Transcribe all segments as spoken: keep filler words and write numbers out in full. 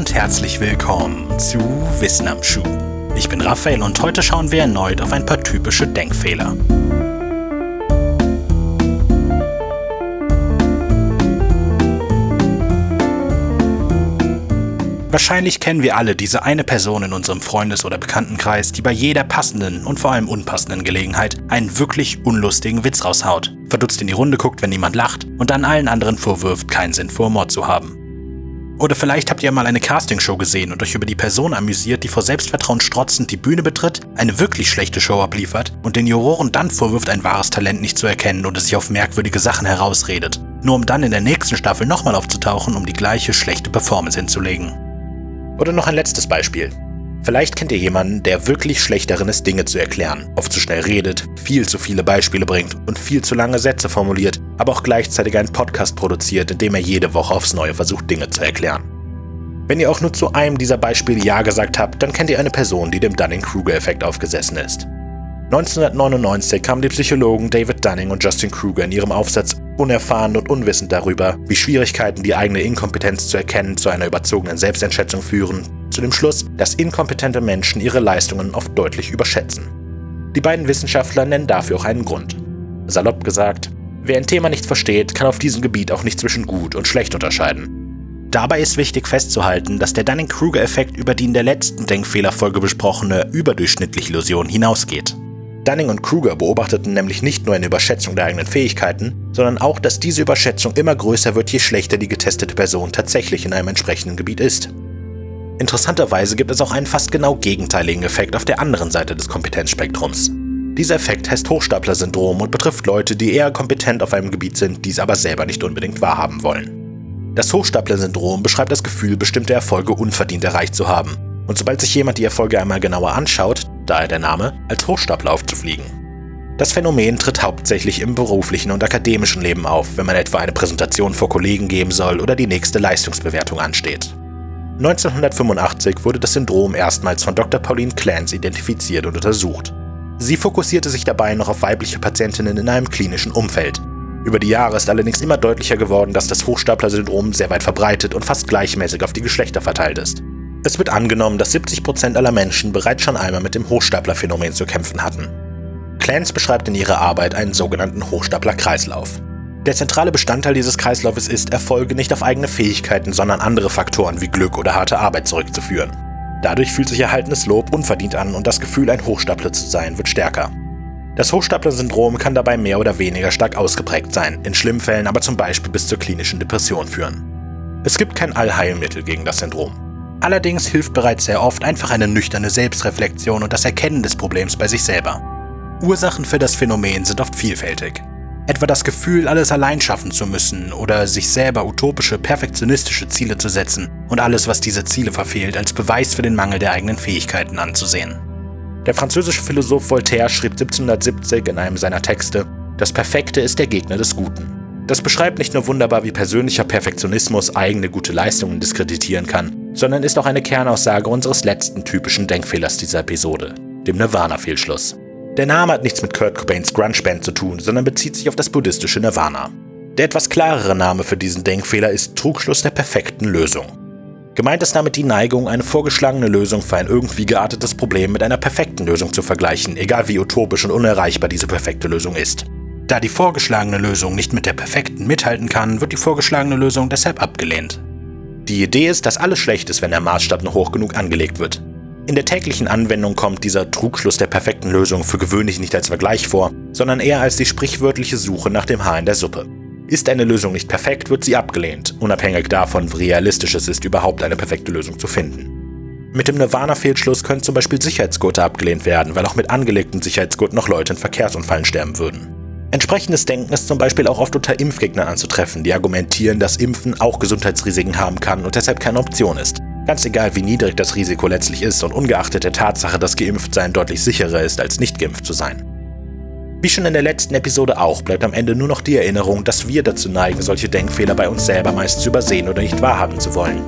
und herzlich willkommen zu Wissen am Schuh. Ich bin Raphael und heute schauen wir erneut auf ein paar typische Denkfehler. Wahrscheinlich kennen wir alle diese eine Person in unserem Freundes- oder Bekanntenkreis, die bei jeder passenden und vor allem unpassenden Gelegenheit einen wirklich unlustigen Witz raushaut, verdutzt in die Runde guckt, wenn niemand lacht und dann allen anderen vorwirft, keinen Sinn für Humor zu haben. Oder vielleicht habt ihr mal eine Castingshow gesehen und euch über die Person amüsiert, die vor Selbstvertrauen strotzend die Bühne betritt, eine wirklich schlechte Show abliefert und den Juroren dann vorwirft, ein wahres Talent nicht zu erkennen oder sich auf merkwürdige Sachen herausredet, nur um dann in der nächsten Staffel nochmal aufzutauchen, um die gleiche schlechte Performance hinzulegen. Oder noch ein letztes Beispiel. Vielleicht kennt ihr jemanden, der wirklich schlecht darin ist, Dinge zu erklären, oft zu schnell redet, viel zu viele Beispiele bringt und viel zu lange Sätze formuliert, aber auch gleichzeitig einen Podcast produziert, in dem er jede Woche aufs Neue versucht, Dinge zu erklären. Wenn ihr auch nur zu einem dieser Beispiele Ja gesagt habt, dann kennt ihr eine Person, die dem Dunning-Kruger-Effekt aufgesessen ist. neunzehnhundertneunundneunzig kamen die Psychologen David Dunning und Justin Kruger in ihrem Aufsatz unerfahren und unwissend darüber, wie Schwierigkeiten, die eigene Inkompetenz zu erkennen, zu einer überzogenen Selbsteinschätzung führen, zu dem Schluss, dass inkompetente Menschen ihre Leistungen oft deutlich überschätzen. Die beiden Wissenschaftler nennen dafür auch einen Grund. Salopp gesagt, wer ein Thema nicht versteht, kann auf diesem Gebiet auch nicht zwischen gut und schlecht unterscheiden. Dabei ist wichtig festzuhalten, dass der Dunning-Kruger-Effekt über die in der letzten Denkfehlerfolge besprochene überdurchschnittliche Illusion hinausgeht. Dunning und Kruger beobachteten nämlich nicht nur eine Überschätzung der eigenen Fähigkeiten, sondern auch, dass diese Überschätzung immer größer wird, je schlechter die getestete Person tatsächlich in einem entsprechenden Gebiet ist. Interessanterweise gibt es auch einen fast genau gegenteiligen Effekt auf der anderen Seite des Kompetenzspektrums. Dieser Effekt heißt Hochstapler-Syndrom und betrifft Leute, die eher kompetent auf einem Gebiet sind, dies aber selber nicht unbedingt wahrhaben wollen. Das Hochstapler-Syndrom beschreibt das Gefühl, bestimmte Erfolge unverdient erreicht zu haben. Und sobald sich jemand die Erfolge einmal genauer anschaut, daher der Name, als Hochstapler aufzufliegen. Das Phänomen tritt hauptsächlich im beruflichen und akademischen Leben auf, wenn man etwa eine Präsentation vor Kollegen geben soll oder die nächste Leistungsbewertung ansteht. neunzehnhundertfünfundachtzig wurde das Syndrom erstmals von Doktor Pauline Clance identifiziert und untersucht. Sie fokussierte sich dabei noch auf weibliche Patientinnen in einem klinischen Umfeld. Über die Jahre ist allerdings immer deutlicher geworden, dass das Hochstapler-Syndrom sehr weit verbreitet und fast gleichmäßig auf die Geschlechter verteilt ist. Es wird angenommen, dass siebzig Prozent aller Menschen bereits schon einmal mit dem Hochstapler-Phänomen zu kämpfen hatten. Clance beschreibt in ihrer Arbeit einen sogenannten Hochstapler-Kreislauf. Der zentrale Bestandteil dieses Kreislaufes ist, Erfolge nicht auf eigene Fähigkeiten, sondern andere Faktoren wie Glück oder harte Arbeit zurückzuführen. Dadurch fühlt sich erhaltenes Lob unverdient an und das Gefühl, ein Hochstapler zu sein, wird stärker. Das Hochstapler-Syndrom kann dabei mehr oder weniger stark ausgeprägt sein, in schlimmen Fällen aber zum Beispiel bis zur klinischen Depression führen. Es gibt kein Allheilmittel gegen das Syndrom. Allerdings hilft bereits sehr oft einfach eine nüchterne Selbstreflexion und das Erkennen des Problems bei sich selber. Ursachen für das Phänomen sind oft vielfältig. Etwa das Gefühl, alles allein schaffen zu müssen oder sich selber utopische, perfektionistische Ziele zu setzen und alles, was diese Ziele verfehlt, als Beweis für den Mangel der eigenen Fähigkeiten anzusehen. Der französische Philosoph Voltaire schrieb siebzehnhundertsiebzig in einem seiner Texte, "Das Perfekte ist der Gegner des Guten." Das beschreibt nicht nur wunderbar, wie persönlicher Perfektionismus eigene gute Leistungen diskreditieren kann, sondern ist auch eine Kernaussage unseres letzten typischen Denkfehlers dieser Episode, dem Nirvana-Fehlschluss. Der Name hat nichts mit Kurt Cobains Grunge-Band zu tun, sondern bezieht sich auf das buddhistische Nirvana. Der etwas klarere Name für diesen Denkfehler ist Trugschluss der perfekten Lösung. Gemeint ist damit die Neigung, eine vorgeschlagene Lösung für ein irgendwie geartetes Problem mit einer perfekten Lösung zu vergleichen, egal wie utopisch und unerreichbar diese perfekte Lösung ist. Da die vorgeschlagene Lösung nicht mit der perfekten mithalten kann, wird die vorgeschlagene Lösung deshalb abgelehnt. Die Idee ist, dass alles schlecht ist, wenn der Maßstab nur hoch genug angelegt wird. In der täglichen Anwendung kommt dieser Trugschluss der perfekten Lösung für gewöhnlich nicht als Vergleich vor, sondern eher als die sprichwörtliche Suche nach dem Haar in der Suppe. Ist eine Lösung nicht perfekt, wird sie abgelehnt, unabhängig davon, wie realistisch es ist, überhaupt eine perfekte Lösung zu finden. Mit dem Nirvana-Fehlschluss können zum Beispiel Sicherheitsgurte abgelehnt werden, weil auch mit angelegten Sicherheitsgurten noch Leute in Verkehrsunfällen sterben würden. Entsprechendes Denken ist zum Beispiel auch oft unter Impfgegnern anzutreffen, die argumentieren, dass Impfen auch Gesundheitsrisiken haben kann und deshalb keine Option ist. Ganz egal, wie niedrig das Risiko letztlich ist und ungeachtet der Tatsache, dass geimpft sein deutlich sicherer ist, als nicht geimpft zu sein. Wie schon in der letzten Episode auch, bleibt am Ende nur noch die Erinnerung, dass wir dazu neigen, solche Denkfehler bei uns selber meist zu übersehen oder nicht wahrhaben zu wollen.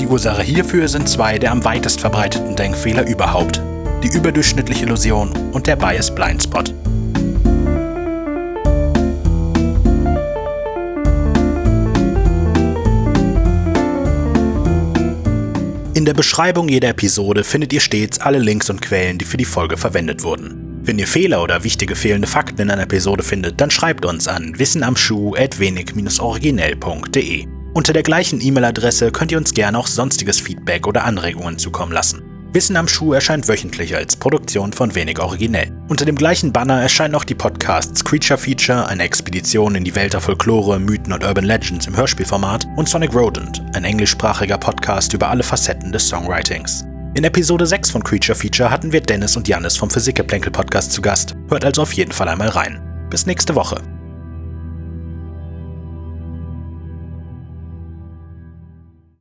Die Ursache hierfür sind zwei der am weitest verbreiteten Denkfehler überhaupt: die überdurchschnittliche Illusion und der Bias Blindspot. In der Beschreibung jeder Episode findet ihr stets alle Links und Quellen, die für die Folge verwendet wurden. Wenn ihr Fehler oder wichtige fehlende Fakten in einer Episode findet, dann schreibt uns an wissen am schuh at wenig originell punkt de. Unter der gleichen E-Mail-Adresse könnt ihr uns gerne auch sonstiges Feedback oder Anregungen zukommen lassen. Wissen am Schuh erscheint wöchentlich als Produktion von Wenig Originell. Unter dem gleichen Banner erscheinen auch die Podcasts Creature Feature, eine Expedition in die Welt der Folklore, Mythen und Urban Legends im Hörspielformat, und Sonic Rodent, ein englischsprachiger Podcast über alle Facetten des Songwritings. In Episode sechs von Creature Feature hatten wir Dennis und Jannis vom Physikerplänkel Podcast zu Gast. Hört also auf jeden Fall einmal rein. Bis nächste Woche.